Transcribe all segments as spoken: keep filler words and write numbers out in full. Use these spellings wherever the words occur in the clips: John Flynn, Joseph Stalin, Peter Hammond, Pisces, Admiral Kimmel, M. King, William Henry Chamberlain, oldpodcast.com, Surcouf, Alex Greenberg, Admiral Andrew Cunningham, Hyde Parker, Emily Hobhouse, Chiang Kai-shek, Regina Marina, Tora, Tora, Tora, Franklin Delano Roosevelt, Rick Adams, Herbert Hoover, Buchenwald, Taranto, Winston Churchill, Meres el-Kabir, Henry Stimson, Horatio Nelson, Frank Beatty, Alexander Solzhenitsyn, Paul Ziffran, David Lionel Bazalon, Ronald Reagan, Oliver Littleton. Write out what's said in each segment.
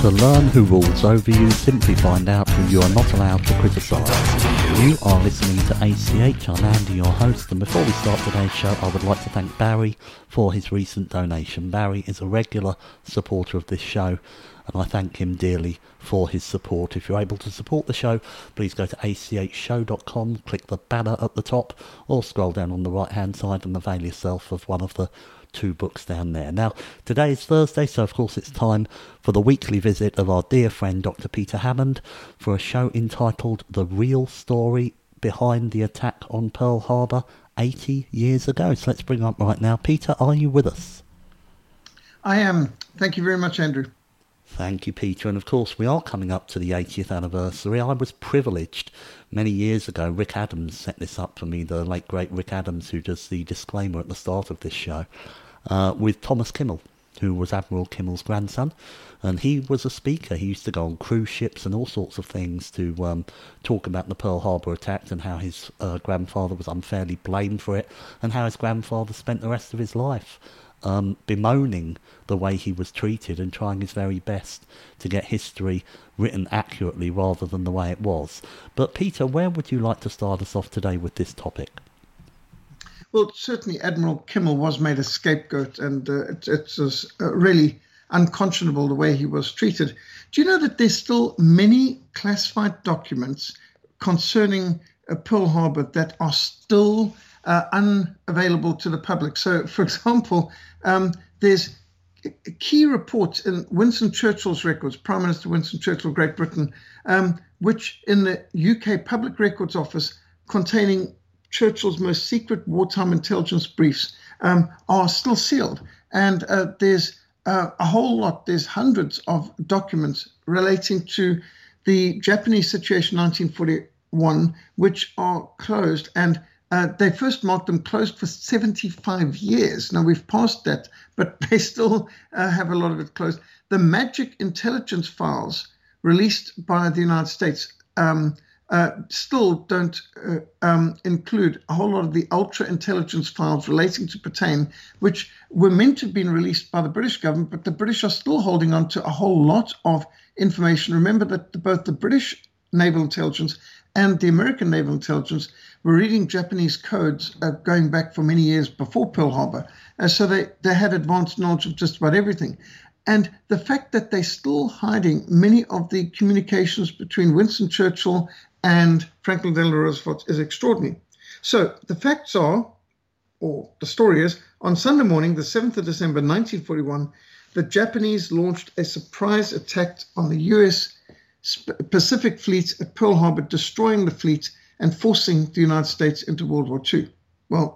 To learn who rules over you, simply find out who you are not allowed to criticise. You are listening to A C H. I'm Andy, your host, and before we start today's show, I would like to thank Barry for his recent donation. Barry is a regular supporter of this show, and I thank him dearly for his support. If you're able to support the show, please go to a c h show dot com, click the banner at the top, or scroll down on the right-hand side and avail yourself of one of the two books down there. Now, today is Thursday, so of course it's time for the weekly visit of our dear friend Doctor Peter Hammond for a show entitled The Real Story Behind the Attack on Pearl Harbor eighty years ago. So let's bring up right now. Peter, are you with us? I am. Thank you very much, Andrew. Thank you, Peter. And of course, we are coming up to the eightieth anniversary. I was privileged many years ago. Rick Adams set this up for me, the late, great Rick Adams, who does the disclaimer at the start of this show, uh, with Thomas Kimmel, who was Admiral Kimmel's grandson. And he was a speaker. He used to go on cruise ships and all sorts of things to um, talk about the Pearl Harbor attack and how his uh, grandfather was unfairly blamed for it and how his grandfather spent the rest of his life Um, bemoaning the way he was treated and trying his very best to get history written accurately rather than the way it was. But Peter, where would you like to start us off today with this topic? Well, certainly Admiral Kimmel was made a scapegoat, and uh, it, it's uh, really unconscionable the way he was treated. Do you know that there's still many classified documents concerning uh, Pearl Harbor that are still Uh, unavailable to the public? So, for example, um, there's key reports in Winston Churchill's records, Prime Minister Winston Churchill, Great Britain, um, which in the U K Public Records Office, containing Churchill's most secret wartime intelligence briefs, um, are still sealed. And uh, there's uh, a whole lot, there's hundreds of documents relating to the Japanese situation nineteen forty-one, which are closed, and Uh, they first marked them closed for seventy-five years. Now, we've passed that, but they still uh, have a lot of it closed. The magic intelligence files released by the United States um, uh, still don't uh, um, include a whole lot of the ultra-intelligence files relating to Patane, which were meant to have been released by the British government, but the British are still holding on to a whole lot of information. Remember that both the British naval intelligence and the American naval intelligence were reading Japanese codes uh, going back for many years before Pearl Harbor. Uh, so they, they had advanced knowledge of just about everything. And the fact that they're still hiding many of the communications between Winston Churchill and Franklin Delano Roosevelt is extraordinary. So the facts are, or the story is, on Sunday morning, the seventh of December, nineteen forty-one, the Japanese launched a surprise attack on the U S Pacific Fleet at Pearl Harbor, destroying the fleet and forcing the United States into World War Two. Well,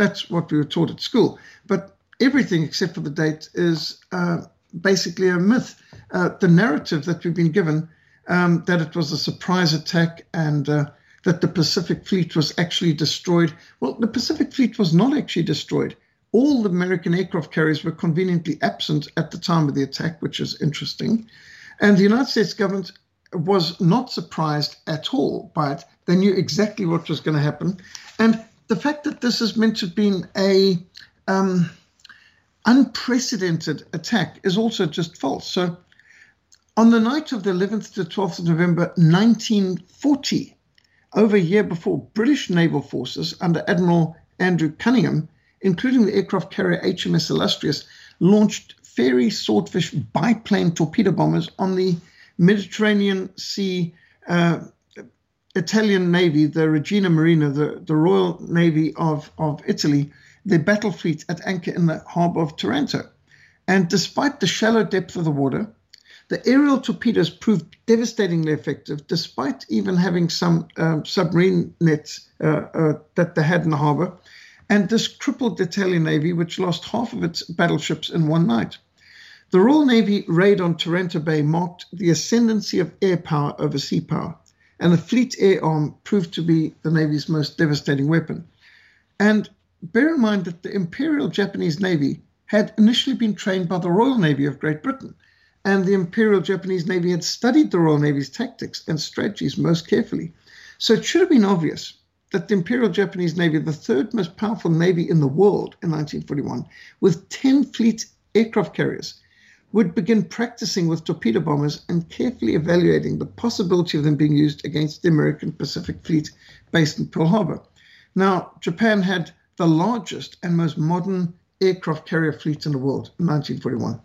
that's what we were taught at school. But everything except for the date is uh, basically a myth. Uh, the narrative that we've been given, um, that it was a surprise attack and uh, that the Pacific Fleet was actually destroyed. Well, the Pacific Fleet was not actually destroyed. All the American aircraft carriers were conveniently absent at the time of the attack, which is interesting. And the United States government was not surprised at all by it. They knew exactly what was going to happen. And the fact that this is meant to have been a um, unprecedented attack is also just false. So On the night of the eleventh to twelfth of November nineteen forty, over a year before, British naval forces under Admiral Andrew Cunningham, including the aircraft carrier H M S Illustrious, launched Fairey swordfish biplane torpedo bombers on the Mediterranean Sea uh, Italian Navy, the Regina Marina, the, the Royal Navy of, of Italy, their battle fleet at anchor in the harbor of Taranto. And despite the shallow depth of the water, the aerial torpedoes proved devastatingly effective, despite even having some um, submarine nets uh, uh, that they had in the harbor. And this crippled the Italian Navy, which lost half of its battleships in one night. The Royal Navy raid on Taranto Bay marked the ascendancy of air power over sea power, and the fleet air arm proved to be the Navy's most devastating weapon. And bear in mind that the Imperial Japanese Navy had initially been trained by the Royal Navy of Great Britain, and the Imperial Japanese Navy had studied the Royal Navy's tactics and strategies most carefully. So it should have been obvious that the Imperial Japanese Navy, the third most powerful navy in the world in nineteen forty-one, with ten fleet aircraft carriers, would begin practicing with torpedo bombers and carefully evaluating the possibility of them being used against the American Pacific Fleet based in Pearl Harbor. Now, Japan had the largest and most modern aircraft carrier fleet in the world in nineteen forty-one.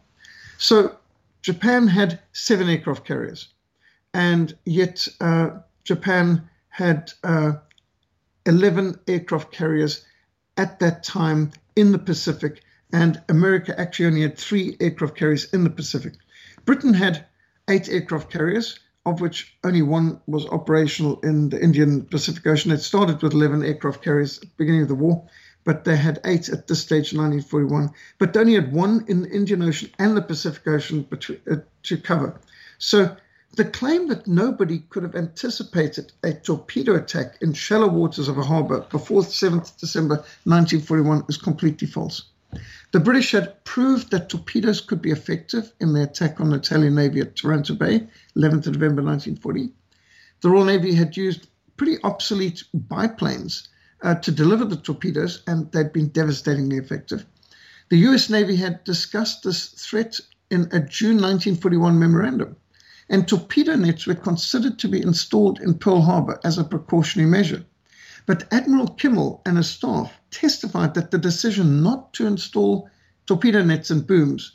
So Japan had seven aircraft carriers, and yet uh, Japan had uh, eleven aircraft carriers at that time in the Pacific, and America actually only had three aircraft carriers in the Pacific. Britain had eight aircraft carriers, of which only one was operational in the Indian Pacific Ocean. It started with eleven aircraft carriers at the beginning of the war, but they had eight at this stage in nineteen forty-one, but they only had one in the Indian Ocean and the Pacific Ocean between, uh, to cover. So the claim that nobody could have anticipated a torpedo attack in shallow waters of a harbor before seventh of December nineteen forty-one is completely false. The British had proved that torpedoes could be effective in their attack on the Italian Navy at Taranto Bay, eleventh of November nineteen forty. The Royal Navy had used pretty obsolete biplanes Uh, to deliver the torpedoes, and they'd been devastatingly effective. The U S Navy had discussed this threat in a June nineteen forty-one memorandum, and torpedo nets were considered to be installed in Pearl Harbor as a precautionary measure. But Admiral Kimmel and his staff testified that the decision not to install torpedo nets and booms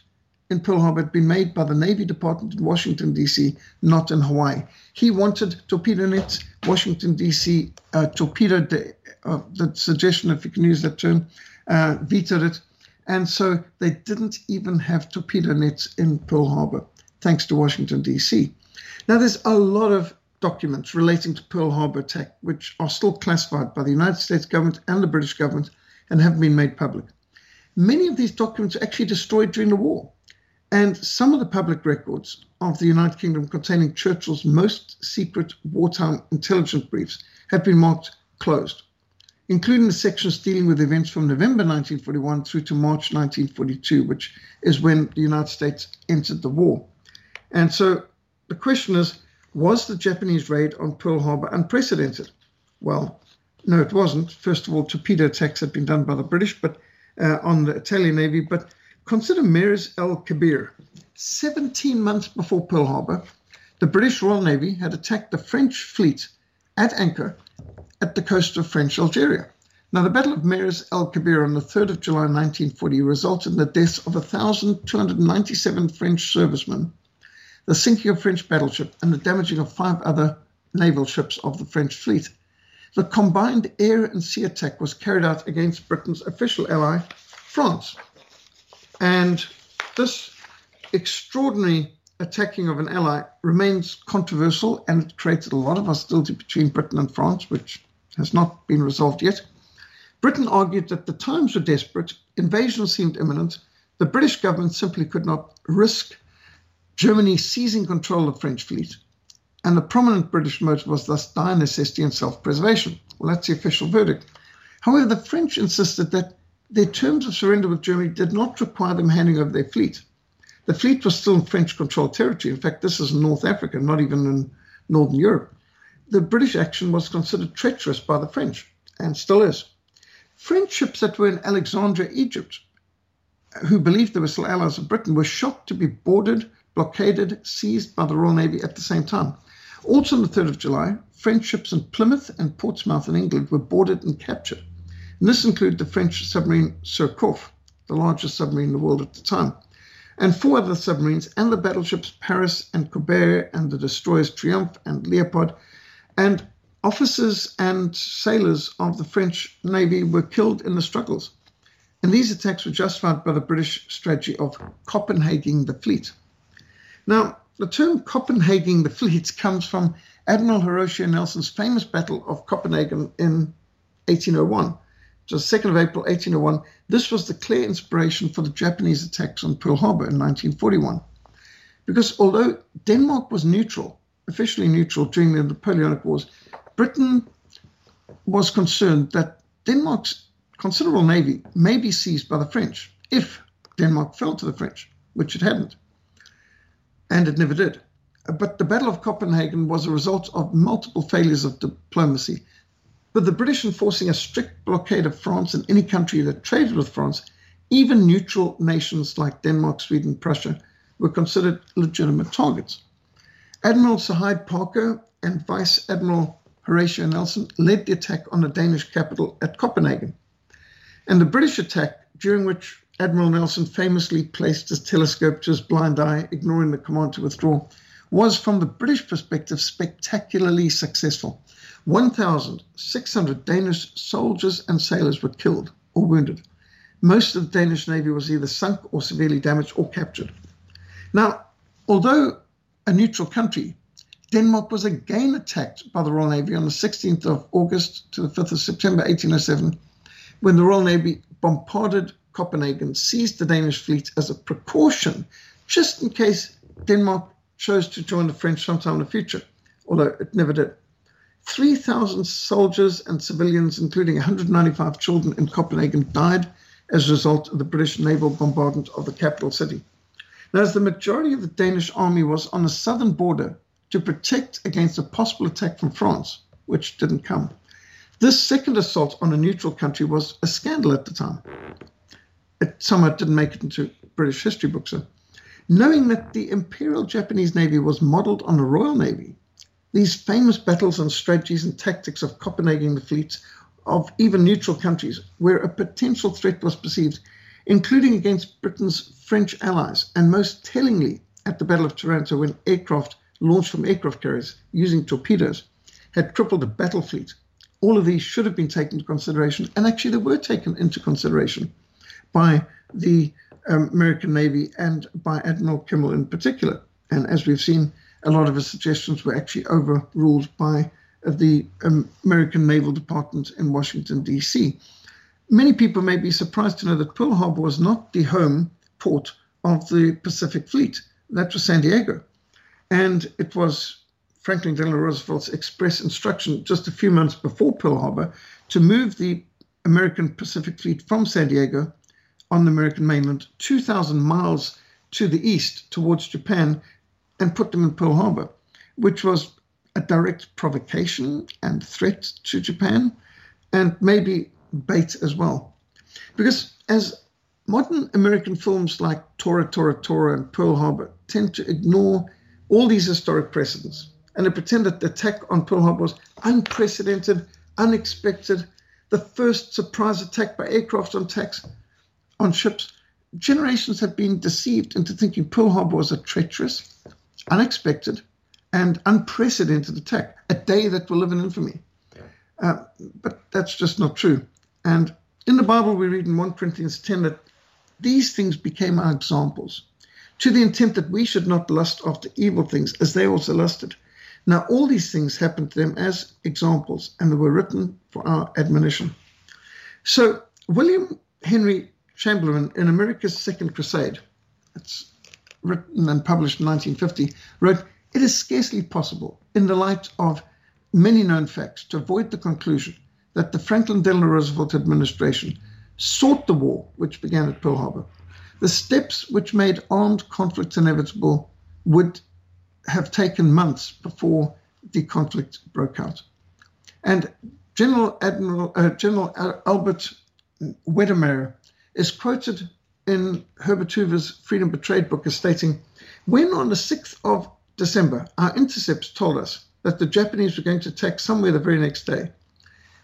in Pearl Harbor had been made by the Navy Department in Washington, D C, not in Hawaii. He wanted torpedo nets. Washington, D C uh, torpedoed the, uh, the suggestion, if you can use that term, uh, vetoed it. And so they didn't even have torpedo nets in Pearl Harbor, thanks to Washington, D C. Now, there's a lot of documents relating to Pearl Harbor attack, which are still classified by the United States government and the British government and haven't been made public. Many of these documents were actually destroyed during the war. And some of the public records of the United Kingdom containing Churchill's most secret wartime intelligence briefs have been marked closed, including the sections dealing with events from November nineteen forty-one through to March nineteen forty-two, which is when the United States entered the war. And so the question is, was the Japanese raid on Pearl Harbor unprecedented? Well, no, it wasn't. First of all, torpedo attacks had been done by the British but uh, on the Italian Navy, but consider Meres el-Kabir. seventeen months before Pearl Harbor, the British Royal Navy had attacked the French fleet at anchor at the coast of French Algeria. Now, the Battle of Meres el-Kabir on the third of July nineteen forty resulted in the deaths of one thousand two hundred ninety-seven French servicemen, the sinking of French battleship, and the damaging of five other naval ships of the French fleet. The combined air and sea attack was carried out against Britain's official ally, France. And this extraordinary attacking of an ally remains controversial, and it created a lot of hostility between Britain and France, which has not been resolved yet. Britain argued that the times were desperate, invasion seemed imminent, the British government simply could not risk Germany seizing control of the French fleet, and the prominent British motive was thus dire necessity and self-preservation. Well, that's the official verdict. However, the French insisted that their terms of surrender with Germany did not require them handing over their fleet. The fleet was still in French-controlled territory. In fact, this is in North Africa, not even in Northern Europe. The British action was considered treacherous by the French, and still is. French ships that were in Alexandria, Egypt, who believed they were still allies of Britain, were shocked to be boarded, blockaded, seized by the Royal Navy at the same time. Also on the third of July, French ships in Plymouth and Portsmouth in England were boarded and captured. And this included the French submarine Surcouf, the largest submarine in the world at the time, and four other submarines, and the battleships Paris and Corbeil, and the destroyers Triumph and Leopard, and officers and sailors of the French Navy were killed in the struggles. And these attacks were justified by the British strategy of Copenhagening the fleet. Now, the term Copenhagening the fleet comes from Admiral Horatio Nelson's famous Battle of Copenhagen in eighteen oh one. Just second of April, eighteen oh one, this was the clear inspiration for the Japanese attacks on Pearl Harbor in nineteen forty-one. Because although Denmark was neutral, officially neutral during the Napoleonic Wars, Britain was concerned that Denmark's considerable navy may be seized by the French if Denmark fell to the French, which it hadn't, and it never did. But the Battle of Copenhagen was a result of multiple failures of diplomacy, with the British enforcing a strict blockade of France and any country that traded with France. Even neutral nations like Denmark, Sweden, Prussia were considered legitimate targets. Admiral Sir Hyde Parker and Vice Admiral Horatio Nelson led the attack on the Danish capital at Copenhagen. And the British attack, during which Admiral Nelson famously placed his telescope to his blind eye, ignoring the command to withdraw, was from the British perspective spectacularly successful. one thousand six hundred Danish soldiers and sailors were killed or wounded. Most of the Danish navy was either sunk or severely damaged or captured. Now, although a neutral country, Denmark was again attacked by the Royal Navy on the sixteenth of August to the fifth of September, eighteen oh seven, when the Royal Navy bombarded Copenhagen, seized the Danish fleet as a precaution, just in case Denmark chose to join the French sometime in the future, although it never did. three thousand soldiers and civilians, including one hundred ninety-five children in Copenhagen, died as a result of the British naval bombardment of the capital city. Now, as the majority of the Danish army was on the southern border to protect against a possible attack from France, which didn't come, this second assault on a neutral country was a scandal at the time. It somehow didn't make it into British history books. So. Knowing that the Imperial Japanese Navy was modelled on the Royal Navy, these famous battles and strategies and tactics of Copenhagening the fleets of even neutral countries where a potential threat was perceived, including against Britain's French allies, and most tellingly at the Battle of Taranto, when aircraft launched from aircraft carriers using torpedoes had crippled a battle fleet. All of these should have been taken into consideration, and actually they were taken into consideration by the um, American Navy and by Admiral Kimmel in particular. And as we've seen, a lot of his suggestions were actually overruled by the American Naval Department in Washington, D C. Many people may be surprised to know that Pearl Harbor was not the home port of the Pacific Fleet. That was San Diego. And it was Franklin Delano Roosevelt's express instruction just a few months before Pearl Harbor to move the American Pacific Fleet from San Diego on the American mainland two thousand miles to the east towards Japan and put them in Pearl Harbor, which was a direct provocation and threat to Japan, and maybe bait as well. Because as modern American films like Tora, Tora, Tora and Pearl Harbor tend to ignore all these historic precedents, and they pretend that the attack on Pearl Harbor was unprecedented, unexpected, the first surprise attack by aircraft on, tax, on ships, generations have been deceived into thinking Pearl Harbor was a treacherous, unexpected and unprecedented attack, a day that will live in infamy. Uh, but that's just not true. And in the Bible, we read in First Corinthians ten that these things became our examples, to the intent that we should not lust after evil things as they also lusted. Now, all these things happened to them as examples, and they were written for our admonition. So William Henry Chamberlain, in America's Second Crusade, that's written and published in nineteen fifty, wrote, "It is scarcely possible, in the light of many known facts, to avoid the conclusion that the Franklin Delano Roosevelt administration sought the war which began at Pearl Harbor. The steps which made armed conflicts inevitable would have taken months before the conflict broke out." And General Admiral uh, General Albert Wedemeyer is quoted in Herbert Hoover's Freedom Betrayed book is stating, when on the sixth of December, our intercepts told us that the Japanese were going to attack somewhere the very next day,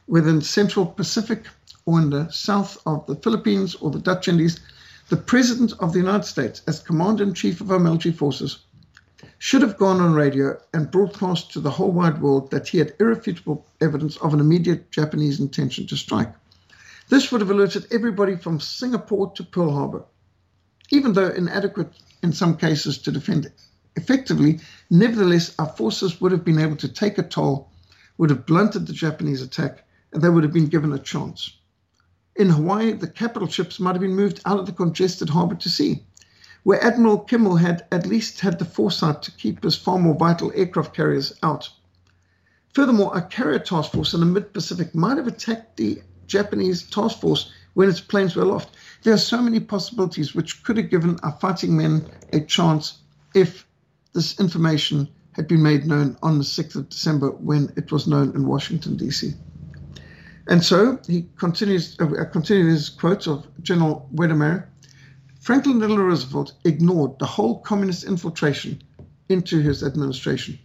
whether in Central Pacific or in the south of the Philippines or the Dutch Indies, the President of the United States, as Commander-in-Chief of our military forces, should have gone on radio and broadcast to the whole wide world that he had irrefutable evidence of an immediate Japanese intention to strike. This would have alerted everybody from Singapore to Pearl Harbor. Even though inadequate in some cases to defend effectively, nevertheless, our forces would have been able to take a toll, would have blunted the Japanese attack, and they would have been given a chance. In Hawaii, the capital ships might have been moved out of the congested harbor to sea, where Admiral Kimmel had at least had the foresight to keep his far more vital aircraft carriers out. Furthermore, a carrier task force in the mid-Pacific might have attacked the Japanese task force when its planes were aloft. There are so many possibilities which could have given our fighting men a chance if this information had been made known on the sixth of December when it was known in Washington, D C. And so he continues, uh, continues his quotes of General Wedemeyer. Franklin Delano Roosevelt ignored the whole communist infiltration into his administration.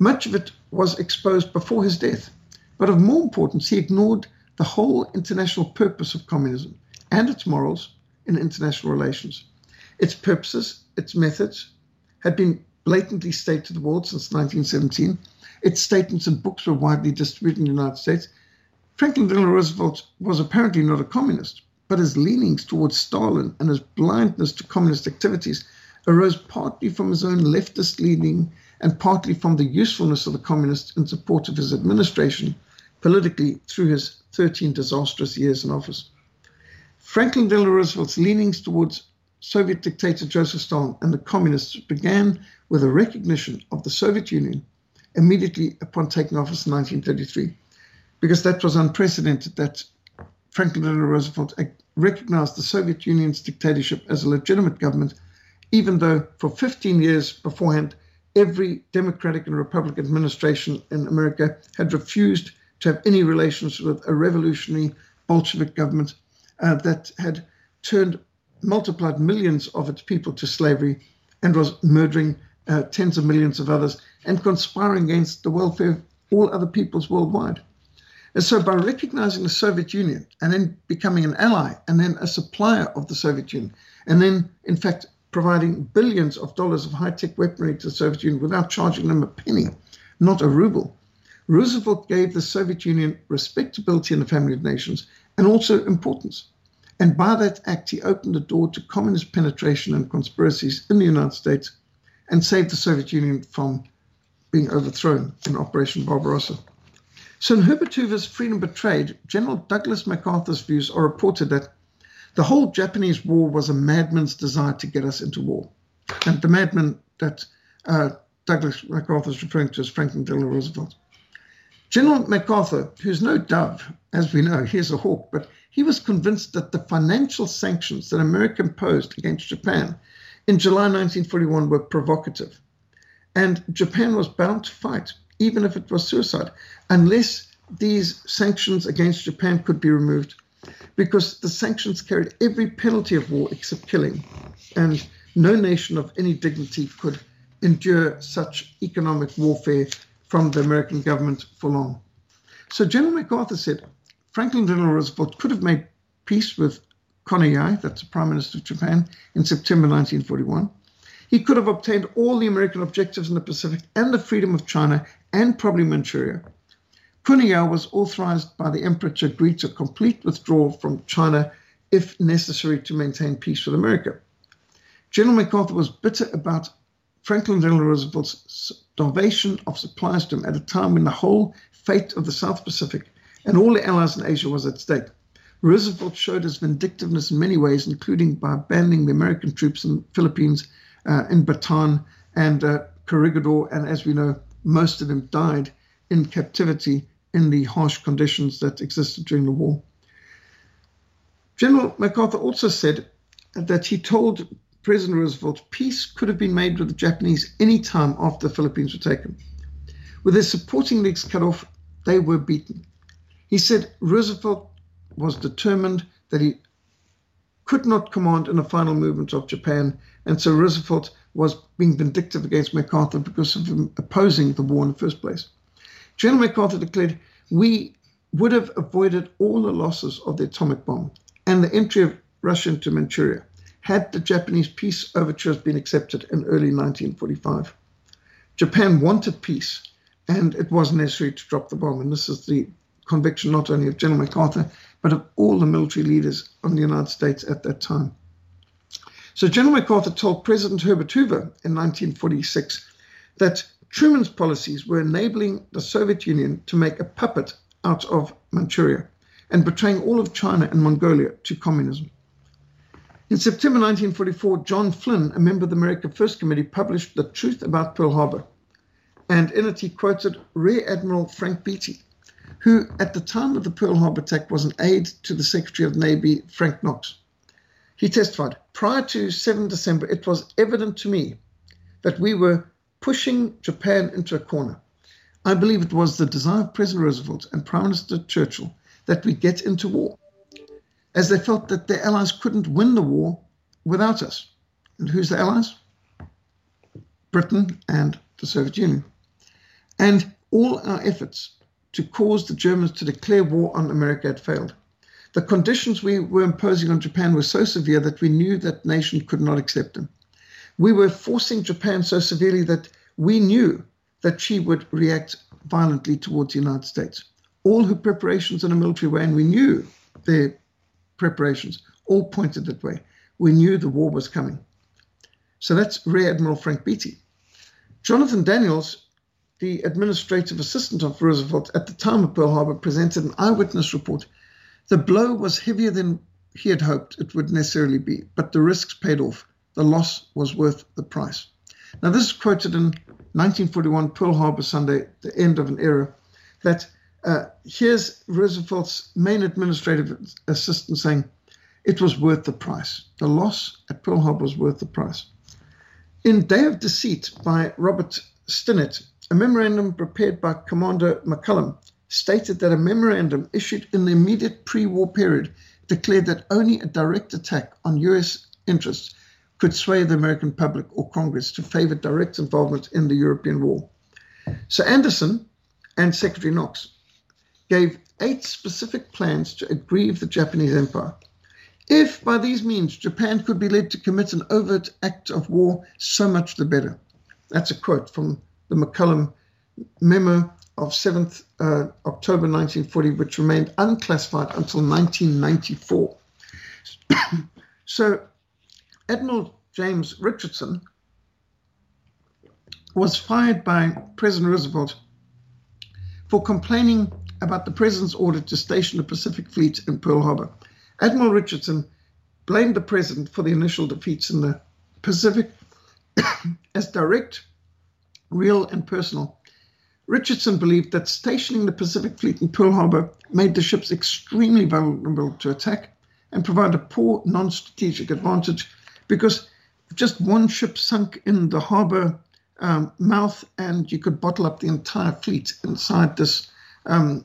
Much of it was exposed before his death, but of more importance, he ignored the whole international purpose of communism and its morals in international relations. Its purposes, its methods, had been blatantly stated to the world since nineteen seventeen. Its statements and books were widely distributed in the United States. Franklin Delano Roosevelt was apparently not a communist, but his leanings towards Stalin and his blindness to communist activities arose partly from his own leftist leaning and partly from the usefulness of the communists in support of his administration politically through his thirteen disastrous years in office. Franklin Delano Roosevelt's leanings towards Soviet dictator Joseph Stalin and the communists began with a recognition of the Soviet Union immediately upon taking office in nineteen thirty-three, because that was unprecedented that Franklin Delano Roosevelt recognized the Soviet Union's dictatorship as a legitimate government, even though for fifteen years beforehand, every Democratic and Republican administration in America had refused to have any relations with a revolutionary Bolshevik government uh, that had turned, multiplied millions of its people to slavery and was murdering uh, tens of millions of others and conspiring against the welfare of all other peoples worldwide. And so by recognizing the Soviet Union and then becoming an ally and then a supplier of the Soviet Union, and then, in fact, providing billions of dollars of high-tech weaponry to the Soviet Union without charging them a penny, not a ruble, Roosevelt gave the Soviet Union respectability in the family of nations and also importance. And by that act, he opened the door to communist penetration and conspiracies in the United States and saved the Soviet Union from being overthrown in Operation Barbarossa. So in Herbert Hoover's Freedom Betrayed, General Douglas MacArthur's views are reported that the whole Japanese war was a madman's desire to get us into war. And the madman that uh, Douglas MacArthur is referring to is Franklin Delano Roosevelt. General MacArthur, who's no dove, as we know, he's a hawk, but he was convinced that the financial sanctions that America imposed against Japan in July nineteen forty-one were provocative. And Japan was bound to fight, even if it was suicide, unless these sanctions against Japan could be removed, because the sanctions carried every penalty of war except killing, and no nation of any dignity could endure such economic warfare from the American government for long. So General MacArthur said Franklin Delano Roosevelt could have made peace with Konoye, that's the Prime Minister of Japan, in September nineteen forty-one. He could have obtained all the American objectives in the Pacific and the freedom of China and probably Manchuria. Konoye was authorized by the emperor to agree to complete withdrawal from China if necessary to maintain peace with America. General MacArthur was bitter about Franklin Delano Roosevelt's starvation of supplies to him at a time when the whole fate of the South Pacific and all the allies in Asia was at stake. Roosevelt showed his vindictiveness in many ways, including by abandoning the American troops in the Philippines, uh, in Bataan and uh, Corregidor, and as we know, most of them died in captivity in the harsh conditions that existed during the war. General MacArthur also said that he told President Roosevelt, peace could have been made with the Japanese any time after the Philippines were taken. With their supporting legs cut off, they were beaten. He said Roosevelt was determined that he could not command in the final movement of Japan, and so Roosevelt was being vindictive against MacArthur because of him opposing the war in the first place. General MacArthur declared, we would have avoided all the losses of the atomic bomb and the entry of Russia into Manchuria had the Japanese peace overtures been accepted in early nineteen forty-five. Japan wanted peace, and it was necessary to drop the bomb. And this is the conviction not only of General MacArthur, but of all the military leaders in the United States at that time. So General MacArthur told President Herbert Hoover in nineteen forty-six that Truman's policies were enabling the Soviet Union to make a puppet out of Manchuria and betraying all of China and Mongolia to communism. In September nineteen forty-four, John Flynn, a member of the America First Committee, published The Truth About Pearl Harbor, and in it he quoted Rear Admiral Frank Beatty, who at the time of the Pearl Harbor attack was an aide to the Secretary of the Navy, Frank Knox. He testified, prior to the seventh of December, it was evident to me that we were pushing Japan into a corner. I believe it was the desire of President Roosevelt and Prime Minister Churchill that we get into war, as they felt that their allies couldn't win the war without us. And who's the allies? Britain and the Soviet Union. And all our efforts to cause the Germans to declare war on America had failed. The conditions we were imposing on Japan were so severe that we knew that nation could not accept them. We were forcing Japan so severely that we knew that she would react violently towards the United States. All her preparations in a military way, and we knew their preparations, all pointed that way. We knew the war was coming. So that's Rear Admiral Frank Beatty. Jonathan Daniels, the administrative assistant of Roosevelt at the time of Pearl Harbor, presented an eyewitness report. The blow was heavier than he had hoped it would necessarily be, but the risks paid off. The loss was worth the price. Now, this is quoted in nineteen forty-one, Pearl Harbor Sunday, the end of an era, that uh, here's Roosevelt's main administrative assistant saying, it was worth the price. The loss at Pearl Harbor was worth the price. In Day of Deceit by Robert Stinnett, a memorandum prepared by Commander McCullum stated that a memorandum issued in the immediate pre-war period declared that only a direct attack on U S interests could sway the American public or Congress to favor direct involvement in the European war. So Anderson and Secretary Knox gave eight specific plans to aggrieve the Japanese Empire. If by these means Japan could be led to commit an overt act of war, so much the better. That's a quote from the McCullum memo of seventh uh, October nineteen forty, which remained unclassified until nineteen ninety-four. So Admiral James Richardson was fired by President Roosevelt for complaining about the President's order to station the Pacific Fleet in Pearl Harbor. Admiral Richardson blamed the President for the initial defeats in the Pacific as direct, real, and personal. Richardson believed that stationing the Pacific Fleet in Pearl Harbor made the ships extremely vulnerable to attack and provided a poor non-strategic advantage because just one ship sunk in the harbor um, mouth and you could bottle up the entire fleet inside this um,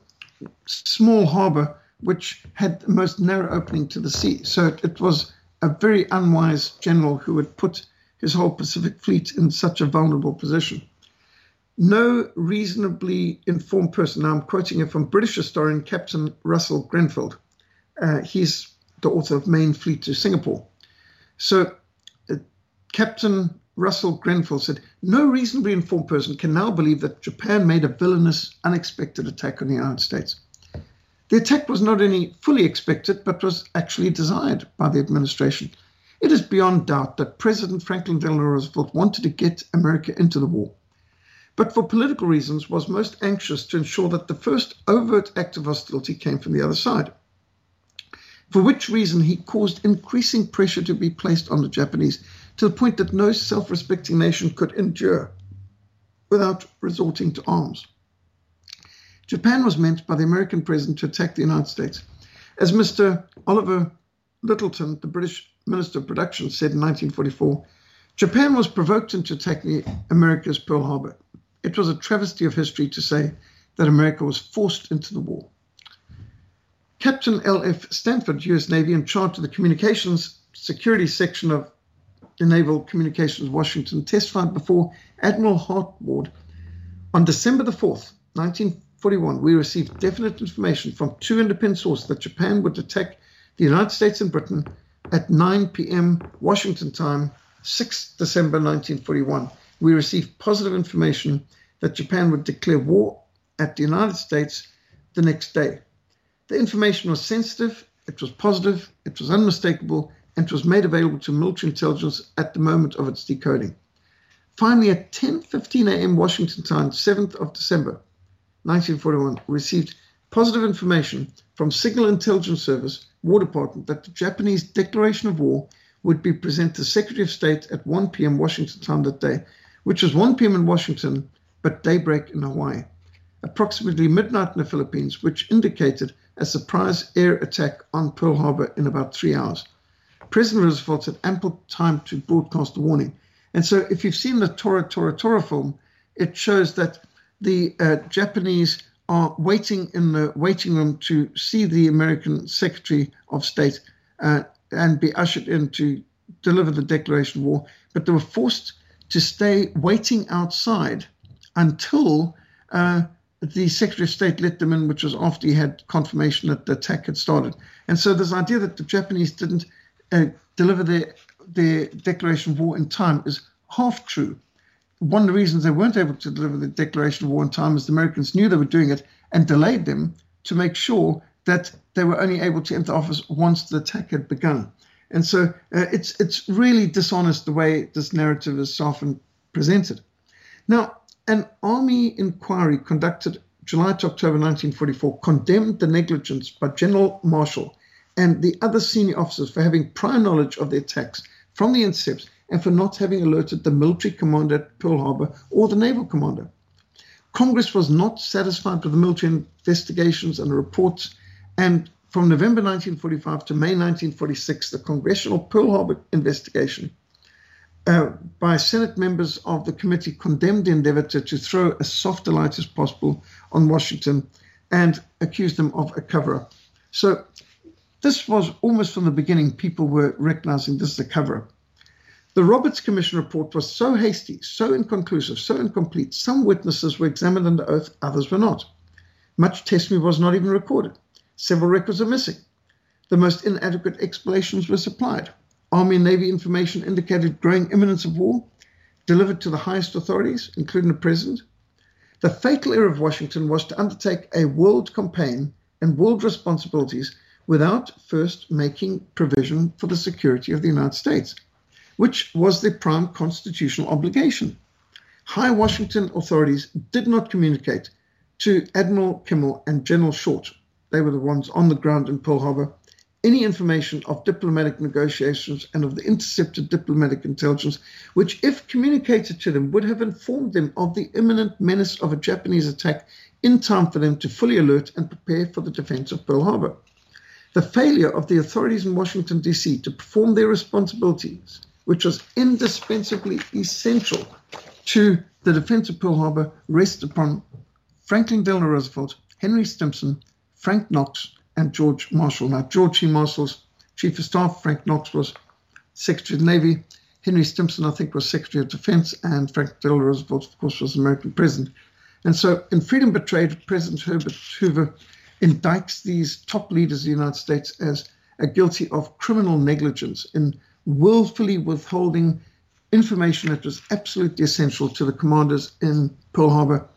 small harbor, which had the most narrow opening to the sea. So it was a very unwise general who would put his whole Pacific Fleet in such a vulnerable position. No reasonably informed person, now I'm quoting him from British historian Captain Russell Grenfell. Uh, he's the author of Main Fleet to Singapore. So uh, Captain Russell Grenfell said, no reasonably informed person can now believe that Japan made a villainous, unexpected attack on the United States. The attack was not only fully expected, but was actually desired by the administration. It is beyond doubt that President Franklin Delano Roosevelt wanted to get America into the war, but for political reasons was most anxious to ensure that the first overt act of hostility came from the other side, for which reason he caused increasing pressure to be placed on the Japanese to the point that no self-respecting nation could endure without resorting to arms. Japan was meant by the American president to attack the United States. As Mister Oliver Littleton, the British Minister of Production, said in nineteen forty-four, Japan was provoked into attacking America's Pearl Harbor. It was a travesty of history to say that America was forced into the war. Captain L F Stanford, U S Navy, in charge of the communications security section of the Naval Communications Washington, testified before Admiral Hartward on December the fourth, nineteen forty-one, we received definite information from two independent sources that Japan would attack the United States and Britain at nine p.m. Washington time, the sixth of December nineteen forty-one. We received positive information that Japan would declare war at the United States the next day. The information was sensitive, it was positive, it was unmistakable, and it was made available to military intelligence at the moment of its decoding. Finally, at ten fifteen a.m. Washington time, seventh of December nineteen forty-one, we received positive information from Signal Intelligence Service, War Department, that the Japanese declaration of war would be presented to Secretary of State at one p.m. Washington time that day, which was one p.m. in Washington, but daybreak in Hawaii, approximately midnight in the Philippines, which indicated a surprise air attack on Pearl Harbor in about three hours. President Roosevelt had ample time to broadcast the warning. And so if you've seen the Tora, Tora, Tora film, it shows that the uh, Japanese are waiting in the waiting room to see the American Secretary of State uh, and be ushered in to deliver the declaration of war. But they were forced to stay waiting outside until uh, the Secretary of State let them in, which was after he had confirmation that the attack had started. And so this idea that the Japanese didn't uh, deliver their, their declaration of war in time is half true. One of the reasons they weren't able to deliver the declaration of war in time is the Americans knew they were doing it and delayed them to make sure that they were only able to enter office once the attack had begun. And so uh, it's it's really dishonest the way this narrative is often presented. Now, an Army inquiry conducted July to October nineteen forty-four condemned the negligence by General Marshall and the other senior officers for having prior knowledge of the attacks from the intercepts and for not having alerted the military commander at Pearl Harbor or the naval commander. Congress was not satisfied with the military investigations and the reports, and from November nineteen forty-five to May nineteen forty-six, the Congressional Pearl Harbor investigation uh, by Senate members of the committee condemned the endeavor to, to throw as soft a light as possible on Washington and accused them of a cover-up. So this was almost from the beginning, people were recognizing this is a cover-up. The Roberts Commission report was so hasty, so inconclusive, so incomplete, some witnesses were examined under oath, others were not. Much testimony was not even recorded. Several records are missing. The most inadequate explanations were supplied. Army and Navy information indicated growing imminence of war, delivered to the highest authorities, including the President. The fatal error of Washington was to undertake a world campaign and world responsibilities without first making provision for the security of the United States, which was their prime constitutional obligation. High Washington authorities did not communicate to Admiral Kimmel and General Short, they were the ones on the ground in Pearl Harbor, any information of diplomatic negotiations and of the intercepted diplomatic intelligence, which, if communicated to them, would have informed them of the imminent menace of a Japanese attack in time for them to fully alert and prepare for the defense of Pearl Harbor. The failure of the authorities in Washington, D C to perform their responsibilities, which was indispensably essential to the defense of Pearl Harbor, rests upon Franklin Delano Roosevelt, Henry Stimson, Frank Knox, and George Marshall. Now, George C. Marshall's Chief of Staff, Frank Knox was Secretary of the Navy, Henry Stimson, I think, was Secretary of Defense, and Franklin Delano Roosevelt, of course, was American President. And so in Freedom Betrayed, President Herbert Hoover indicts these top leaders of the United States as are guilty of criminal negligence in willfully withholding information that was absolutely essential to the commanders in Pearl Harbor.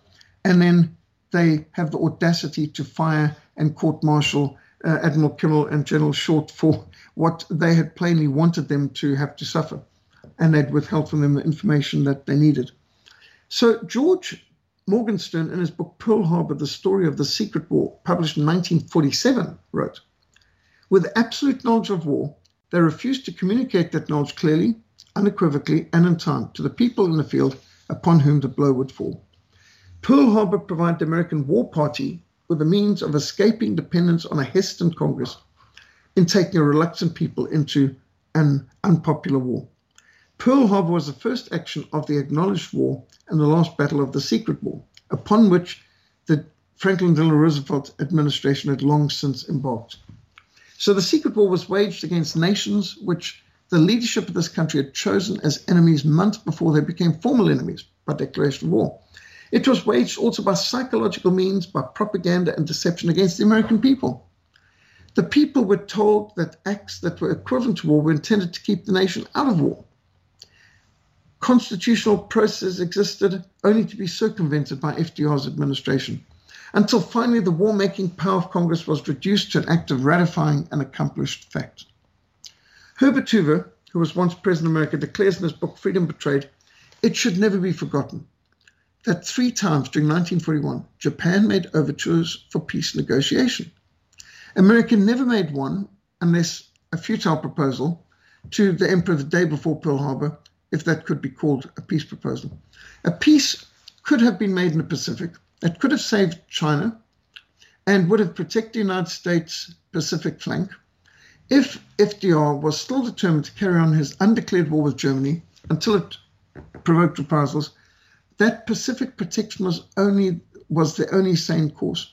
And then they have the audacity to fire and court-martial uh, Admiral Kimmel and General Short for what they had plainly wanted them to have to suffer, and they'd withheld from them the information that they needed. So George Morgenstern, in his book Pearl Harbor, The Story of the Secret War, published in nineteen forty-seven, wrote, "With absolute knowledge of war, they refused to communicate that knowledge clearly, unequivocally, and in time to the people in the field upon whom the blow would fall. Pearl Harbor provided the American war party with the means of escaping dependence on a hesitant Congress in taking a reluctant people into an unpopular war. Pearl Harbor was the first action of the acknowledged war and the last battle of the secret war, upon which the Franklin Delano Roosevelt administration had long since embarked. So the secret war was waged against nations which the leadership of this country had chosen as enemies months before they became formal enemies by declaration of war. It was waged also by psychological means, by propaganda and deception against the American people. The people were told that acts that were equivalent to war were intended to keep the nation out of war. Constitutional processes existed only to be circumvented by F D R's administration, until finally the war-making power of Congress was reduced to an act of ratifying an accomplished fact. Herbert Hoover, who was once President of America, declares in his book Freedom Betrayed, it should never be forgotten that three times during nineteen forty-one, Japan made overtures for peace negotiation. America never made one unless a futile proposal to the emperor the day before Pearl Harbor, if that could be called a peace proposal. A peace could have been made in the Pacific that could have saved China and would have protected the United States Pacific flank if F D R was still determined to carry on his undeclared war with Germany until it provoked reprisals. That Pacific protection was only was the only sane course.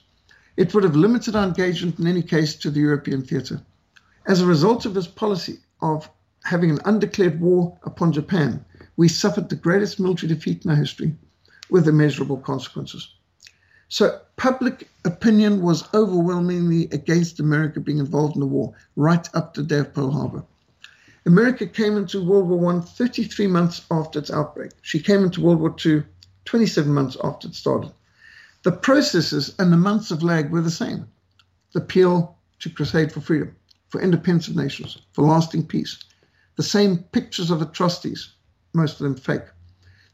It would have limited our engagement in any case to the European theatre. As a result of this policy of having an undeclared war upon Japan, we suffered the greatest military defeat in our history with immeasurable consequences. So public opinion was overwhelmingly against America being involved in the war right up to the day of Pearl Harbor. America came into World War One thirty-three months after its outbreak. She came into World War Two twenty-seven months after it started. The processes and the months of lag were the same. The appeal to crusade for freedom, for independence of nations, for lasting peace. The same pictures of atrocities, most of them fake.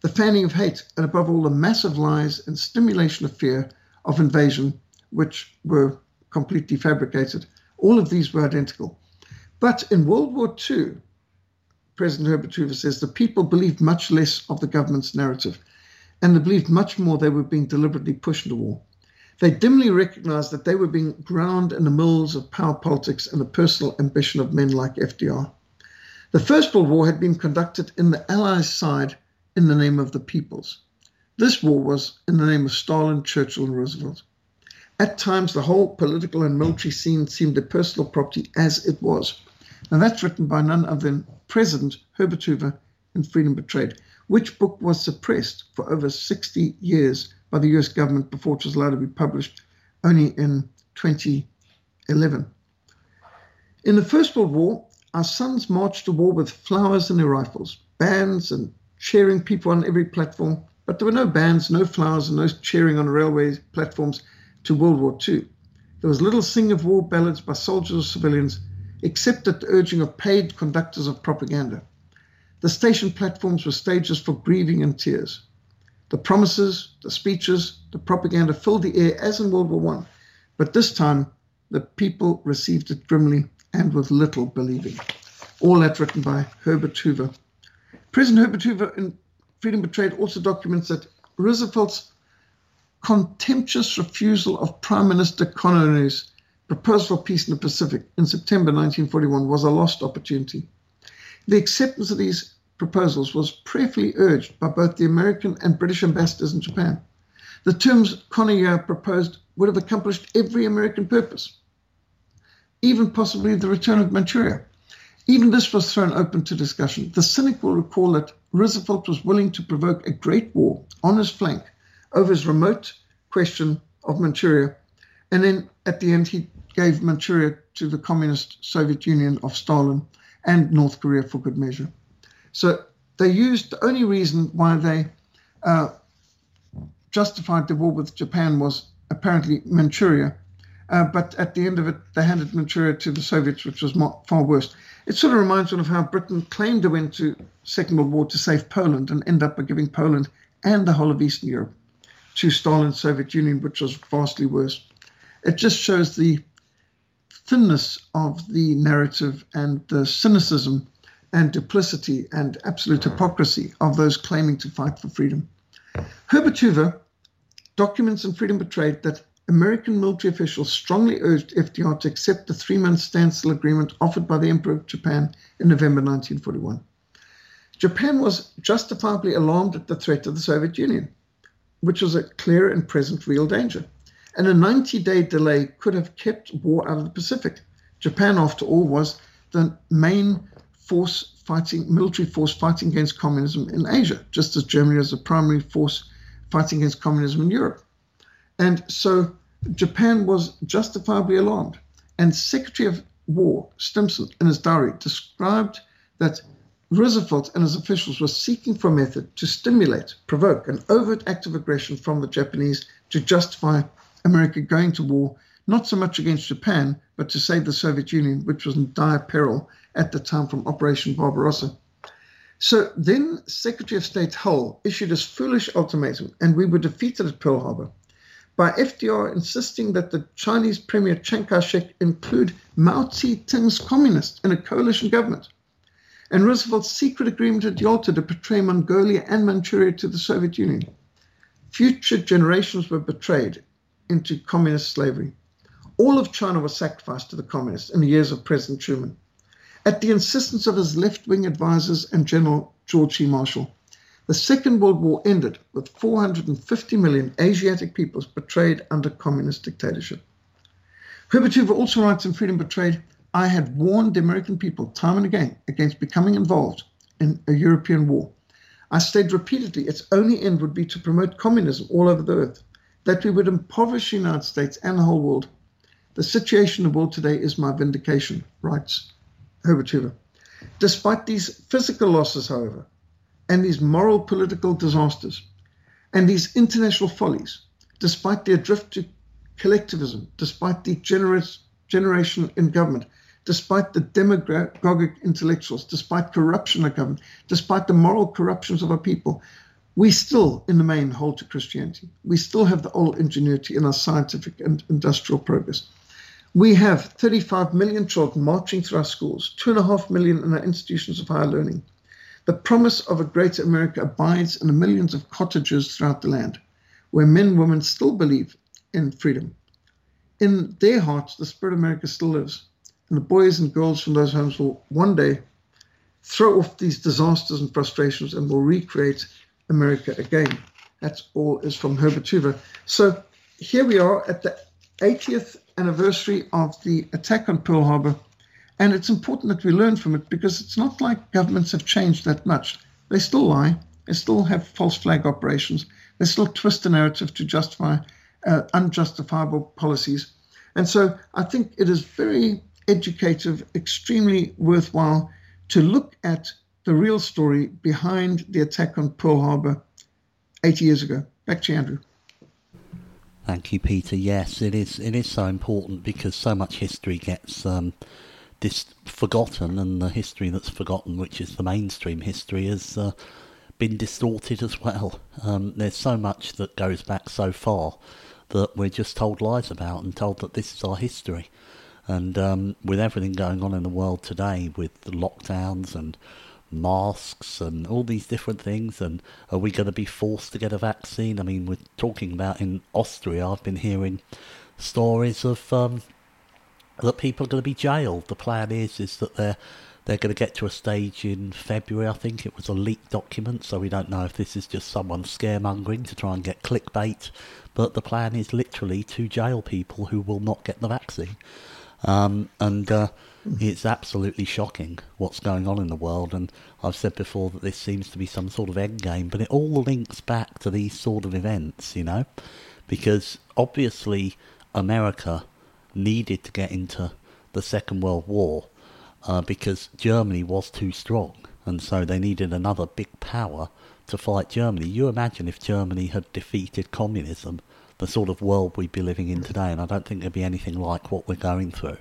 The fanning of hate, and above all, the massive lies and stimulation of fear of invasion, which were completely fabricated. All of these were identical. But in World War Two, President Herbert Hoover says, the people believed much less of the government's narrative, and they believed much more they were being deliberately pushed into war. They dimly recognized that they were being ground in the mills of power politics and the personal ambition of men like F D R. The First World War had been conducted in the Allies' side in the name of the peoples. This war was in the name of Stalin, Churchill, and Roosevelt. At times, the whole political and military scene seemed a personal property as it was. Now, that's written by none other than President Herbert Hoover in Freedom Betrayed, which book was suppressed for over sixty years by the U S government before it was allowed to be published only in twenty eleven. In the First World War, our sons marched to war with flowers and their rifles, bands and cheering people on every platform, but there were no bands, no flowers, and no cheering on railway platforms to World War Two. There was little singing of war ballads by soldiers or civilians, except at the urging of paid conductors of propaganda. The station platforms were stages for grieving and tears. The promises, the speeches, the propaganda filled the air as in World War One, but this time the people received it grimly and with little believing. All that written by Herbert Hoover. President Herbert Hoover in Freedom Betrayed also documents that Roosevelt's contemptuous refusal of Prime Minister Konoye's proposal for peace in the Pacific in September nineteen forty-one was a lost opportunity. The acceptance of these proposals was prayerfully urged by both the American and British ambassadors in Japan. The terms Konoye proposed would have accomplished every American purpose, even possibly the return of Manchuria. Even this was thrown open to discussion. The cynic will recall that Roosevelt was willing to provoke a great war on his flank over his remote question of Manchuria, and then at the end he gave Manchuria to the communist Soviet Union of Stalin and North Korea for good measure. So they used the only reason why they uh, justified the war with Japan was apparently Manchuria, uh, but at the end of it they handed Manchuria to the Soviets, which was far worse. It sort of reminds one of how Britain claimed to win to Second World War to save Poland and end up by giving Poland and the whole of Eastern Europe to Stalin's Soviet Union, which was vastly worse. It just shows the thinness of the narrative and the cynicism and duplicity and absolute hypocrisy of those claiming to fight for freedom. Herbert Hoover documents in Freedom Betrayed that American military officials strongly urged F D R to accept the three-month standstill agreement offered by the Emperor of Japan in November nineteen forty-one. Japan was justifiably alarmed at the threat of the Soviet Union, which was a clear and present real danger, and a ninety-day delay could have kept war out of the Pacific. Japan, after all, was the main force fighting, military force fighting against communism in Asia, just as Germany was the primary force fighting against communism in Europe. And so Japan was justifiably alarmed. And Secretary of War Stimson, in his diary, described that Roosevelt and his officials were seeking for a method to stimulate, provoke an overt act of aggression from the Japanese to justify America going to war, not so much against Japan, but to save the Soviet Union, which was in dire peril at the time from Operation Barbarossa. So then Secretary of State Hull issued his foolish ultimatum, and we were defeated at Pearl Harbor, by F D R insisting that the Chinese Premier Chiang Kai-shek include Mao Tse-tung's communists in a coalition government. And Roosevelt's secret agreement at Yalta to betray Mongolia and Manchuria to the Soviet Union. Future generations were betrayed into communist slavery. All of China was sacrificed to the communists in the years of President Truman, at the insistence of his left-wing advisors and General George C. Marshall. The Second World War ended with four hundred fifty million Asiatic peoples betrayed under communist dictatorship. Herbert Hoover also writes in Freedom Betrayed, I had warned the American people time and again against becoming involved in a European war. I stated repeatedly its only end would be to promote communism all over the earth, that we would impoverish the United States and the whole world. The situation of the world today is my vindication, writes Herbert Hoover. Despite these physical losses, however, and these moral political disasters, and these international follies, despite their drift to collectivism, despite the generous generation in government, despite the demagogic intellectuals, despite corruption of government, despite the moral corruptions of our people, we still, in the main, hold to Christianity. We still have the old ingenuity in our scientific and industrial progress. We have thirty-five million children marching through our schools, two and a half million in our institutions of higher learning. The promise of a greater America abides in the millions of cottages throughout the land, where men and women still believe in freedom. In their hearts, the spirit of America still lives. And the boys and girls from those homes will one day throw off these disasters and frustrations and will recreate America again. That's all is from Herbert Hoover. So here we are at the eightieth anniversary of the attack on Pearl Harbor. And it's important that we learn from it because it's not like governments have changed that much. They still lie. They still have false flag operations. They still twist the narrative to justify uh, unjustifiable policies. And so I think it is very educative, extremely worthwhile to look at the real story behind the attack on Pearl Harbor eighty years ago. Back to you, Andrew. Thank you, Peter. Yes, it is it is so important because so much history gets um, dis- forgotten, and the history that's forgotten, which is the mainstream history, has uh, been distorted as well. Um, there's so much that goes back so far that we're just told lies about and told that this is our history. And um, with everything going on in the world today, with the lockdowns and masks and all these different things, and are we going to be forced to get a vaccine? I mean, we're talking about in Austria, I've been hearing stories of um, that people are going to be jailed. The plan is is that they're, they're going to get to a stage in February, I think it was a leaked document, so we don't know if this is just someone scaremongering to try and get clickbait, but the plan is literally to jail people who will not get the vaccine. Um, and uh, it's absolutely shocking what's going on in the world, and I've said before that this seems to be some sort of end game, but it all links back to these sort of events, you know, because obviously America needed to get into the Second World War uh, because Germany was too strong, and so they needed another big power to fight Germany. You imagine if Germany had defeated communism, the sort of world we'd be living in today, and I don't think there'd be anything like what we're going through.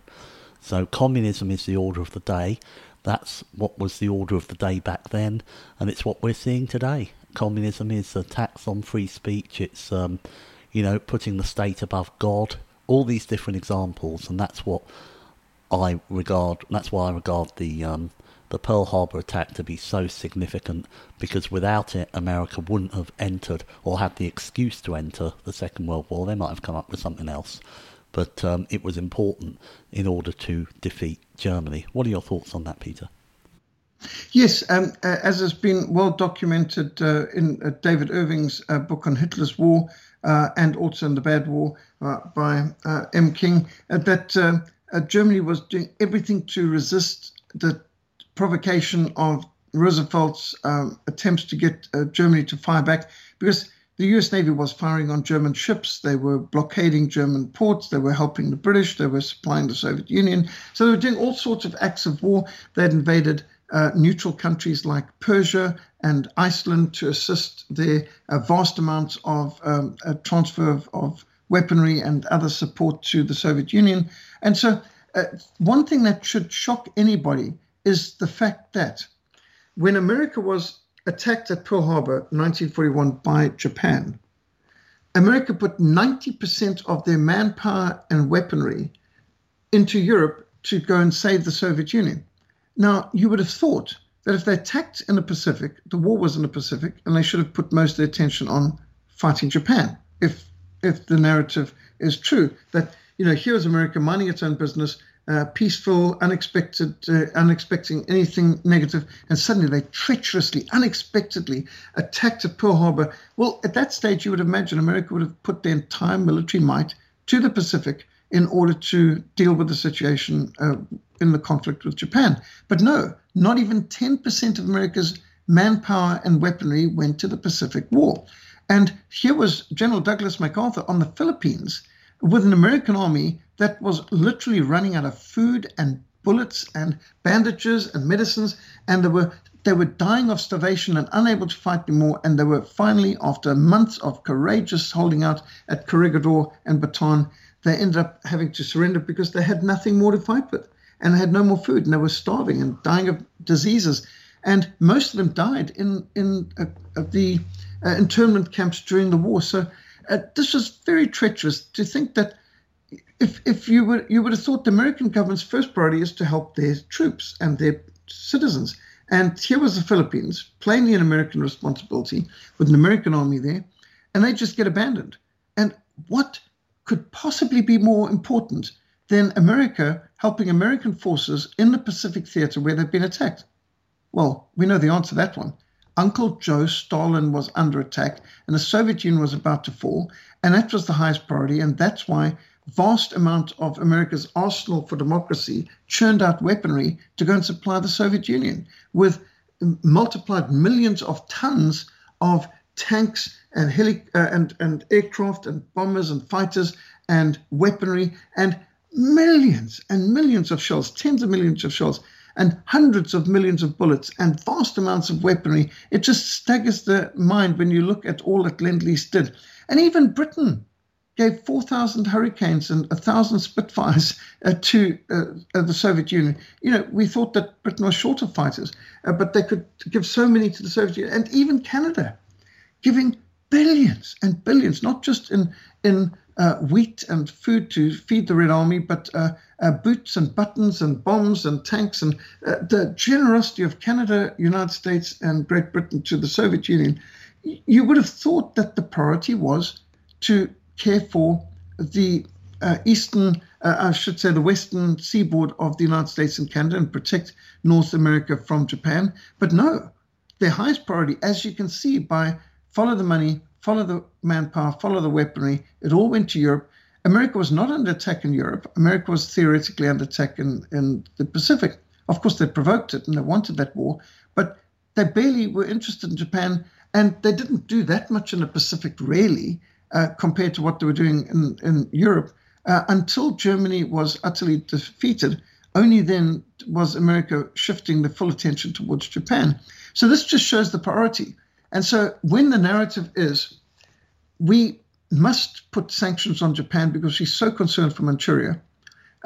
So communism is the order of the day. That's what was the order of the day back then, and it's what we're seeing today. Communism is a tax on free speech. It's, um, you know, putting the state above God, all these different examples, and that's what I regard, that's why I regard the um, the Pearl Harbor attack to be so significant, because without it, America wouldn't have entered or had the excuse to enter the Second World War. They might have come up with something else, but um, it was important in order to defeat Germany. What are your thoughts on that, Peter? Yes, um, uh, as has been well documented uh, in uh, David Irving's uh, book on Hitler's War uh, and also in The Bad War uh, by uh, M. King, uh, that uh, uh, Germany was doing everything to resist the provocation of Roosevelt's um, attempts to get uh, Germany to fire back, because the U S Navy was firing on German ships. They were blockading German ports. They were helping the British. They were supplying the Soviet Union. So they were doing all sorts of acts of war. They had invaded uh, neutral countries like Persia and Iceland to assist their uh, vast amounts of um, uh, transfer of, of weaponry and other support to the Soviet Union. And so uh, one thing that should shock anybody is the fact that when America was attacked at Pearl Harbor, nineteen forty-one, by Japan, America put ninety percent of their manpower and weaponry into Europe to go and save the Soviet Union. Now, you would have thought that if they attacked in the Pacific, the war was in the Pacific, and they should have put most of their attention on fighting Japan, if if the narrative is true, that, you know, here's America minding its own business, Uh, peaceful, unexpected, uh, unexpecting anything negative, and suddenly they treacherously, unexpectedly attacked at Pearl Harbor. Well, at that stage, you would imagine America would have put their entire military might to the Pacific in order to deal with the situation uh, in the conflict with Japan. But no, not even ten percent of America's manpower and weaponry went to the Pacific War. And here was General Douglas MacArthur on the Philippines with an American army that was literally running out of food and bullets and bandages and medicines, and they were they were dying of starvation and unable to fight anymore, and they were finally, after months of courageous holding out at Corregidor and Bataan, they ended up having to surrender because they had nothing more to fight with, and they had no more food, and they were starving and dying of diseases. And most of them died in, in uh, the uh, internment camps during the war. So uh, this was very treacherous to think that If if you would you would have thought the American government's first priority is to help their troops and their citizens. And here was the Philippines, plainly an American responsibility, with an American army there, and they just get abandoned. And what could possibly be more important than America helping American forces in the Pacific theater where they've been attacked? Well, we know the answer to that one. Uncle Joe Stalin was under attack, and the Soviet Union was about to fall, and that was the highest priority, and that's why vast amount of America's arsenal for democracy churned out weaponry to go and supply the Soviet Union with multiplied millions of tons of tanks and heli- uh, and, and aircraft and bombers and fighters and weaponry and millions and millions of shells, tens of millions of shells, and hundreds of millions of bullets and vast amounts of weaponry. It just staggers the mind when you look at all that Lend-Lease did. And even Britain gave four thousand Hurricanes and one thousand Spitfires uh, to uh, uh, the Soviet Union. You know, we thought that Britain was short of fighters, uh, but they could give so many to the Soviet Union. And even Canada, giving billions and billions, not just in in uh, wheat and food to feed the Red Army, but uh, uh, boots and buttons and bombs and tanks. And uh, the generosity of Canada, United States, and Great Britain to the Soviet Union, you would have thought that the priority was to care for the uh, eastern, uh, I should say the western seaboard of the United States and Canada and protect North America from Japan. But no, their highest priority, as you can see by follow the money, follow the manpower, follow the weaponry, it all went to Europe. America was not under attack in Europe. America was theoretically under attack in, in the Pacific. Of course, they provoked it and they wanted that war, but they barely were interested in Japan, and they didn't do that much in the Pacific, really, Uh, compared to what they were doing in, in Europe, uh, until Germany was utterly defeated. Only then was America shifting the full attention towards Japan. So this just shows the priority. And so when the narrative is, we must put sanctions on Japan because she's so concerned for Manchuria,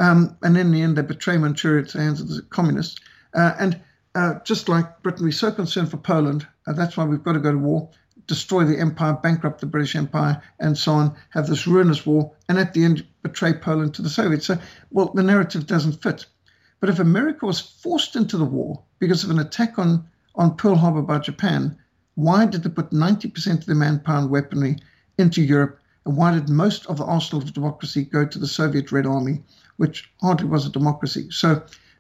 um, and in the end they betray Manchuria to the hands of the communists, uh, and uh, just like Britain, we're so concerned for Poland, uh, that's why we've got to go to war, destroy the empire, bankrupt the British Empire, and so on, have this ruinous war, and at the end betray Poland to the Soviets. So, well, the narrative doesn't fit. But if America was forced into the war because of an attack on, on Pearl Harbor by Japan, why did they put ninety percent of their manpower and weaponry into Europe, and why did most of the arsenal of democracy go to the Soviet Red Army, which hardly was a democracy? So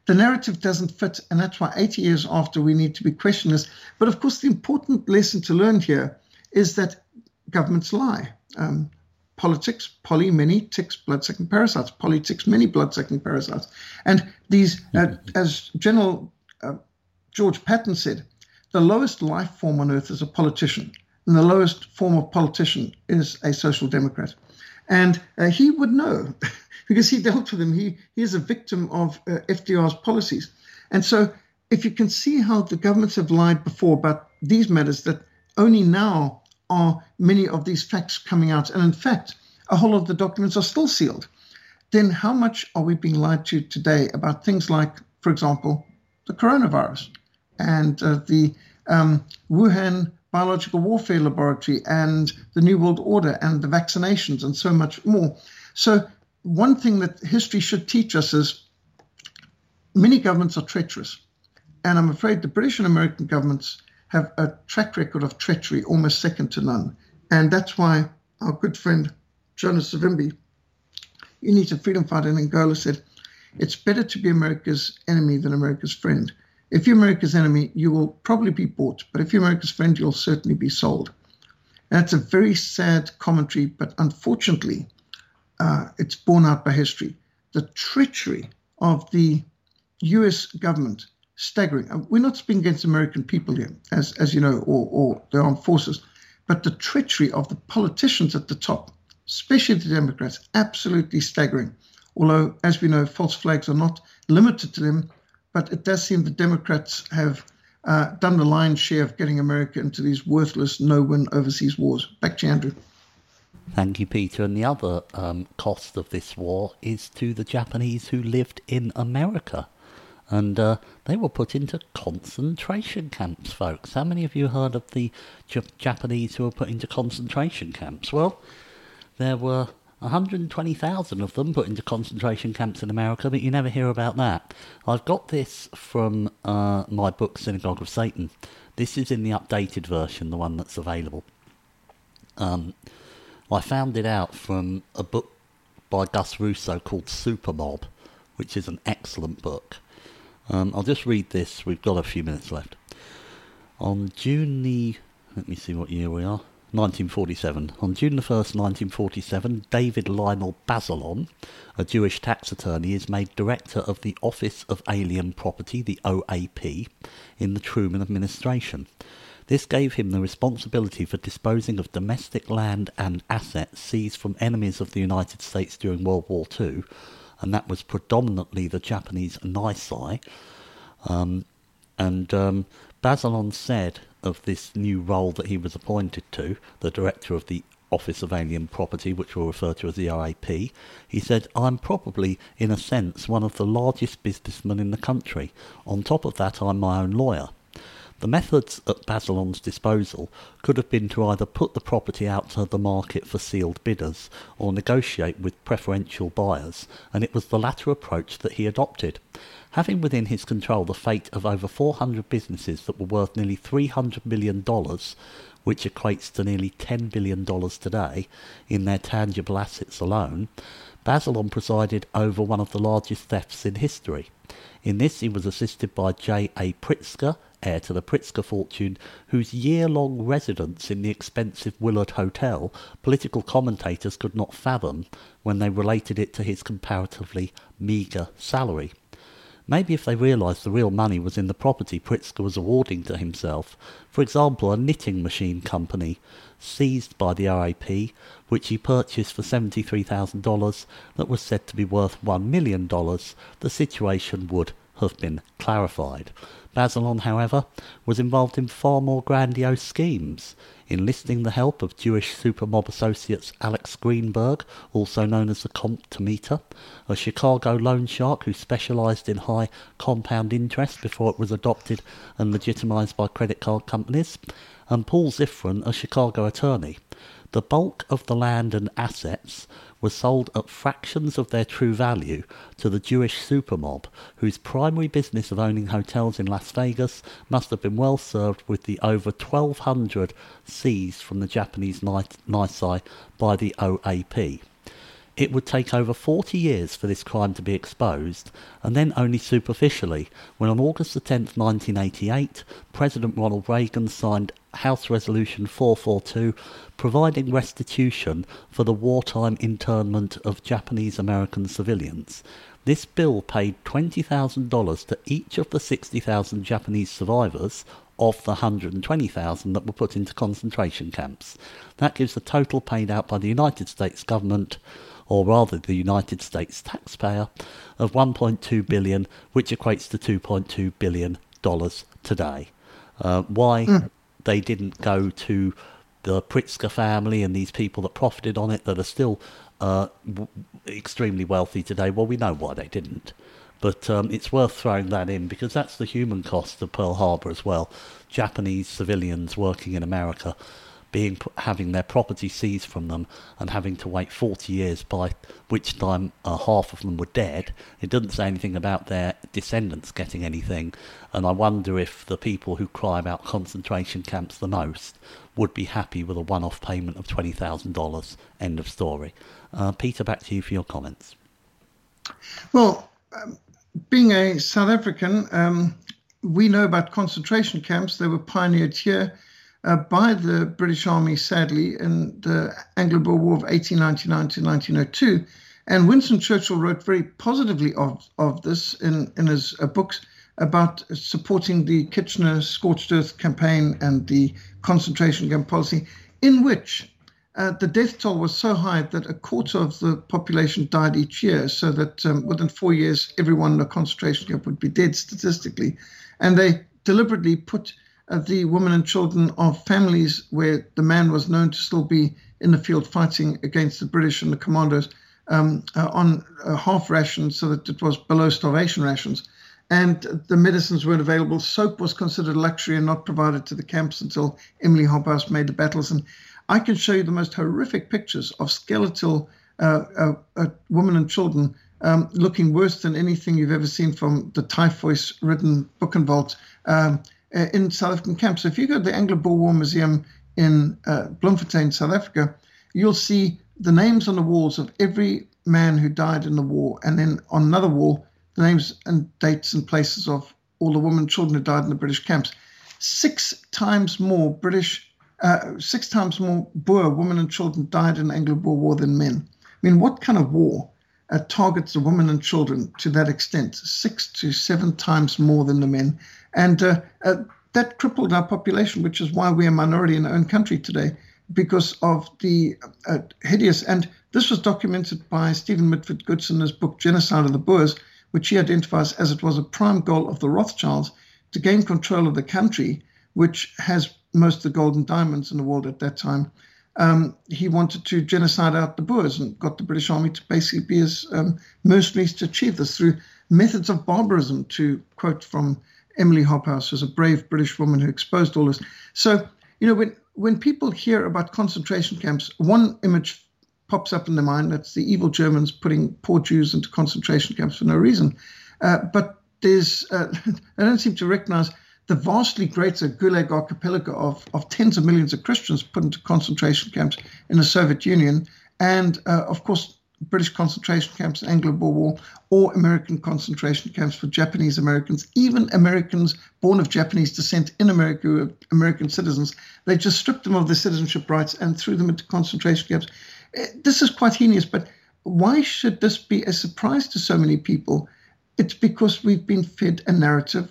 The narrative doesn't fit, and that's why eighty years after we need to be questioning this. But of course, the important lesson to learn here is that governments lie. Um, politics, poly, many, ticks, blood-sucking parasites. Politics, many, blood-sucking parasites. And these, uh, as General uh, George Patton said, the lowest life form on earth is a politician, and the lowest form of politician is a social democrat. And uh, he would know because he dealt with them. He, he is a victim of uh, F D R's policies. And so if you can see how the governments have lied before about these matters, that only now are many of these facts coming out. And in fact, a whole lot of the documents are still sealed. Then how much are we being lied to today about things like, for example, the coronavirus and uh, the um, Wuhan biological warfare laboratory and the New World Order and the vaccinations and so much more. So one thing that history should teach us is many governments are treacherous. And I'm afraid the British and American governments have a track record of treachery almost second to none. And that's why our good friend, Jonas Savimbi, you need a freedom fighter in Angola, said, it's better to be America's enemy than America's friend. If you're America's enemy, you will probably be bought. But if you're America's friend, you'll certainly be sold. And that's a very sad commentary, but unfortunately, uh, it's borne out by history. The treachery of the U S government, staggering. We're not speaking against American people here, as, as you know, or, or the armed forces. But the treachery of the politicians at the top, especially the Democrats, absolutely staggering. Although, as we know, false flags are not limited to them. But it does seem the Democrats have uh, done the lion's share of getting America into these worthless, no-win overseas wars. Back to you, Andrew. Thank you, Peter. And the other um, cost of this war is to the Japanese who lived in America. And uh, they were put into concentration camps, folks. How many of you heard of the J- Japanese who were put into concentration camps? Well, there were one hundred twenty thousand of them put into concentration camps in America, but you never hear about that. I've got this from uh, my book, Synagogue of Satan. This is in the updated version, the one that's available. Um, I found it out from a book by Gus Russo called Supermob, which is an excellent book. Um, I'll just read this. We've got a few minutes left. On June the... Let me see what year we are. nineteen forty-seven. On June the first, nineteen forty-seven, David Lionel Bazalon, a Jewish tax attorney, is made director of the Office of Alien Property, the O A P, in the Truman administration. This gave him the responsibility for disposing of domestic land and assets seized from enemies of the United States during World War Two, and that was predominantly the Japanese Nisei. Um, and um, Bazalon said of this new role that he was appointed to, the director of the Office of Alien Property, which we'll refer to as the O A P, he said, I'm probably, in a sense, one of the largest businessmen in the country. On top of that, I'm my own lawyer. The methods at Bazalon's disposal could have been to either put the property out to the market for sealed bidders or negotiate with preferential buyers, and it was the latter approach that he adopted. Having within his control the fate of over four hundred businesses that were worth nearly three hundred million dollars, which equates to nearly ten billion dollars today, in their tangible assets alone, Bazalon presided over one of the largest thefts in history. In this, he was assisted by J A Pritzker, heir to the Pritzker fortune, whose year-long residence in the expensive Willard Hotel political commentators could not fathom when they related it to his comparatively meagre salary. Maybe if they realised the real money was in the property Pritzker was awarding to himself, for example, a knitting machine company seized by the R A P, which he purchased for seventy-three thousand dollars that was said to be worth one million dollars, the situation would have been clarified. Bazalon, however, was involved in far more grandiose schemes, enlisting the help of Jewish supermob associates Alex Greenberg, also known as the Comptometer, a Chicago loan shark who specialised in high compound interest before it was adopted and legitimised by credit card companies, and Paul Ziffran, a Chicago attorney. The bulk of the land and assets were sold at fractions of their true value to the Jewish supermob, whose primary business of owning hotels in Las Vegas must have been well served with the over twelve hundred seized from the Japanese Nisei by the O A P. It would take over forty years for this crime to be exposed, and then only superficially, when on August the tenth, nineteen eighty-eight, President Ronald Reagan signed House Resolution four forty-two, providing restitution for the wartime internment of Japanese-American civilians. This bill paid twenty thousand dollars to each of the sixty thousand Japanese survivors of the one hundred twenty thousand that were put into concentration camps. That gives the total paid out by the United States government, or rather the United States taxpayer, of one point two billion dollars, which equates to two point two billion dollars today. Uh, why mm. they didn't go to the Pritzker family and these people that profited on it that are still uh, w- extremely wealthy today, well, we know why they didn't. But um, it's worth throwing that in, because that's the human cost of Pearl Harbor as well. Japanese civilians working in America being having their property seized from them and having to wait forty years, by which time uh, half of them were dead. It doesn't say anything about their descendants getting anything, and I wonder if the people who cry about concentration camps the most would be happy with a one-off payment of twenty thousand dollars. End of story. Uh, Peter, back to you for your comments. Well, um, being a South African, um, we know about concentration camps. They were pioneered here Uh, by the British Army, sadly, in the Anglo-Boer War of eighteen ninety-nine to nineteen oh two. And Winston Churchill wrote very positively of, of this in, in his uh, books about supporting the Kitchener Scorched Earth campaign and the concentration camp policy, in which uh, the death toll was so high that a quarter of the population died each year, so that um, within four years, everyone in a concentration camp would be dead statistically. And they deliberately put the women and children of families where the man was known to still be in the field fighting against the British and the commandos um, uh, on uh, half rations, so that it was below starvation rations. And the medicines weren't available. Soap was considered luxury and not provided to the camps until Emily Hobhouse made the battles. And I can show you the most horrific pictures of skeletal uh, uh, uh, women and children um, looking worse than anything you've ever seen from the typhus-ridden Buchenwald, um Uh, in South African camps. So if you go to the Anglo-Boer War Museum in uh, Bloemfontein, South Africa, you'll see the names on the walls of every man who died in the war, and then on another wall, the names and dates and places of all the women and children who died in the British camps. Six times more British, uh, six times more Boer women and children died in the Anglo-Boer War than men. I mean, what kind of war uh, targets the women and children to that extent? Six to seven times more than the men. And uh, uh, that crippled our population, which is why we're a minority in our own country today, because of the uh, hideous. And this was documented by Stephen Mitford Goodson in his book, Genocide of the Boers, which he identifies as it was a prime goal of the Rothschilds to gain control of the country, which has most of the gold and diamonds in the world at that time. Um, he wanted to genocide out the Boers and got the British Army to basically be his um, mercenaries to achieve this through methods of barbarism, to quote from Emily Hobhouse, was a brave British woman who exposed all this. So, you know, when, when people hear about concentration camps, one image pops up in their mind. That's the evil Germans putting poor Jews into concentration camps for no reason. Uh, but there's, uh, I don't seem to recognize the vastly greater Gulag archipelago of, of tens of millions of Christians put into concentration camps in the Soviet Union. And, uh, of course, British concentration camps, Anglo-Boer War, or American concentration camps for Japanese Americans, even Americans born of Japanese descent in America who are American citizens. They just stripped them of their citizenship rights and threw them into concentration camps. This is quite heinous, but why should this be a surprise to so many people? It's because we've been fed a narrative,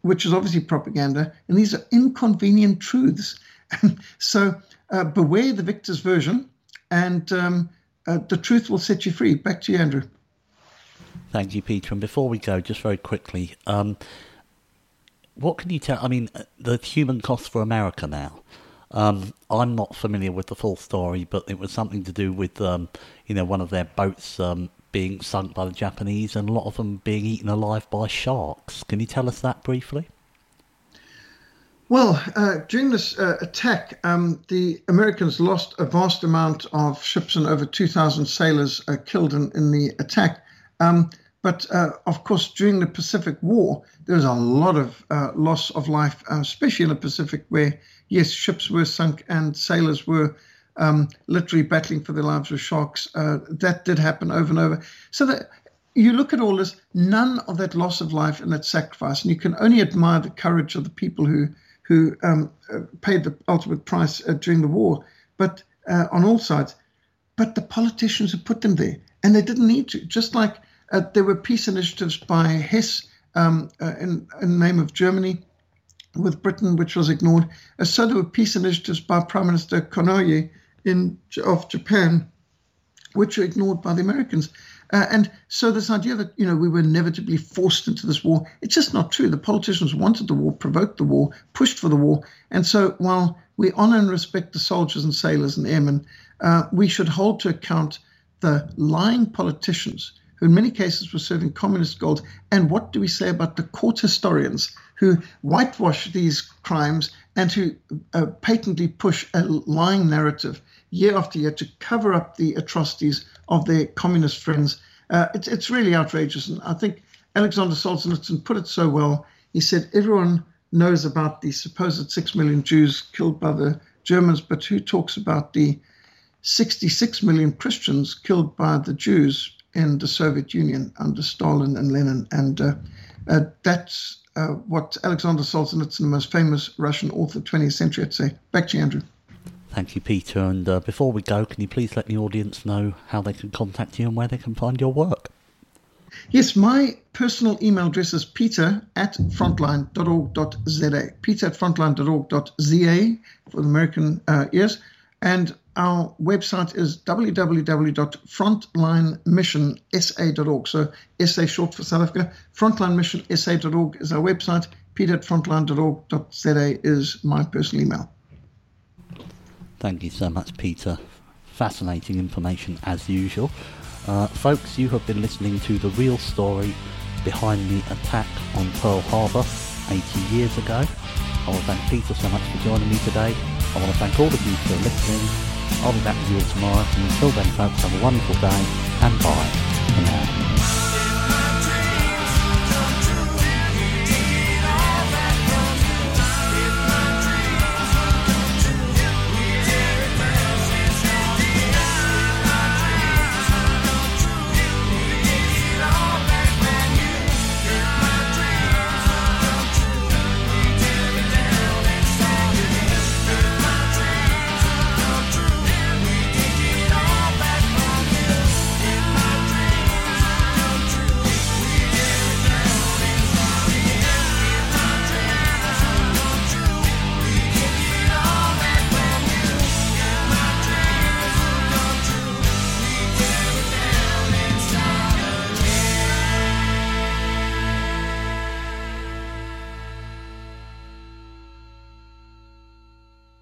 which is obviously propaganda, and these are inconvenient truths. So uh, beware the victor's version, and um, Uh, the truth will set you free. Back to you, Andrew. Thank you, Peter. And before we go, just very quickly, um, what can you tell? I mean, the human cost for America now. Um, I'm not familiar with the full story, but it was something to do with, um, you know, one of their boats um, being sunk by the Japanese and a lot of them being eaten alive by sharks. Can you tell us that briefly? Well, uh, during this uh, attack, um, the Americans lost a vast amount of ships and over two thousand sailors uh, killed in, in the attack. Um, but, uh, of course, during the Pacific War, there was a lot of uh, loss of life, uh, especially in the Pacific, where, yes, ships were sunk and sailors were um, literally battling for their lives with sharks. Uh, that did happen over and over. So that you look at all this, none of that loss of life and that sacrifice, and you can only admire the courage of the people who who um, paid the ultimate price uh, during the war, but uh, on all sides. But the politicians who put them there, and they didn't need to. Just like uh, there were peace initiatives by Hess um, uh, in, in the name of Germany with Britain, which was ignored. Uh, so there were peace initiatives by Prime Minister Konoye in of Japan, which were ignored by the Americans. Uh, and so this idea that, you know, we were inevitably forced into this war, it's just not true. The politicians wanted the war, provoked the war, pushed for the war. And so while we honor and respect the soldiers and sailors and airmen, uh, we should hold to account the lying politicians who in many cases were serving communist goals. And what do we say about the court historians who whitewash these crimes and who uh, patently push a lying narrative year after year to cover up the atrocities of their communist friends? Uh, it's, it's really outrageous. And I think Alexander Solzhenitsyn put it so well. He said, everyone knows about the supposed six million Jews killed by the Germans, but who talks about the sixty-six million Christians killed by the Jews in the Soviet Union under Stalin and Lenin? And uh, uh, that's uh, what Alexander Solzhenitsyn, the most famous Russian author, twentieth century, I'd say. Back to you, Andrew. Thank you, Peter. And uh, before we go, can you please let the audience know how they can contact you and where they can find your work? Yes, my personal email address is peter at frontline dot org dot z a, peter at frontline dot org dot z a for the American uh, ears. And our website is w w w dot frontline mission s a dot org. So S A short for South Africa. frontline mission s a dot org is our website. Peter at frontline dot org dot z a is my personal email. Thank you so much, Peter. Fascinating information as usual. Uh, folks, you have been listening to the real story behind the attack on Pearl Harbor eighty years ago. I want to thank Peter so much for joining me today. I want to thank all of you for listening. I'll be back with you all tomorrow. And until then, folks, have a wonderful day and bye for now.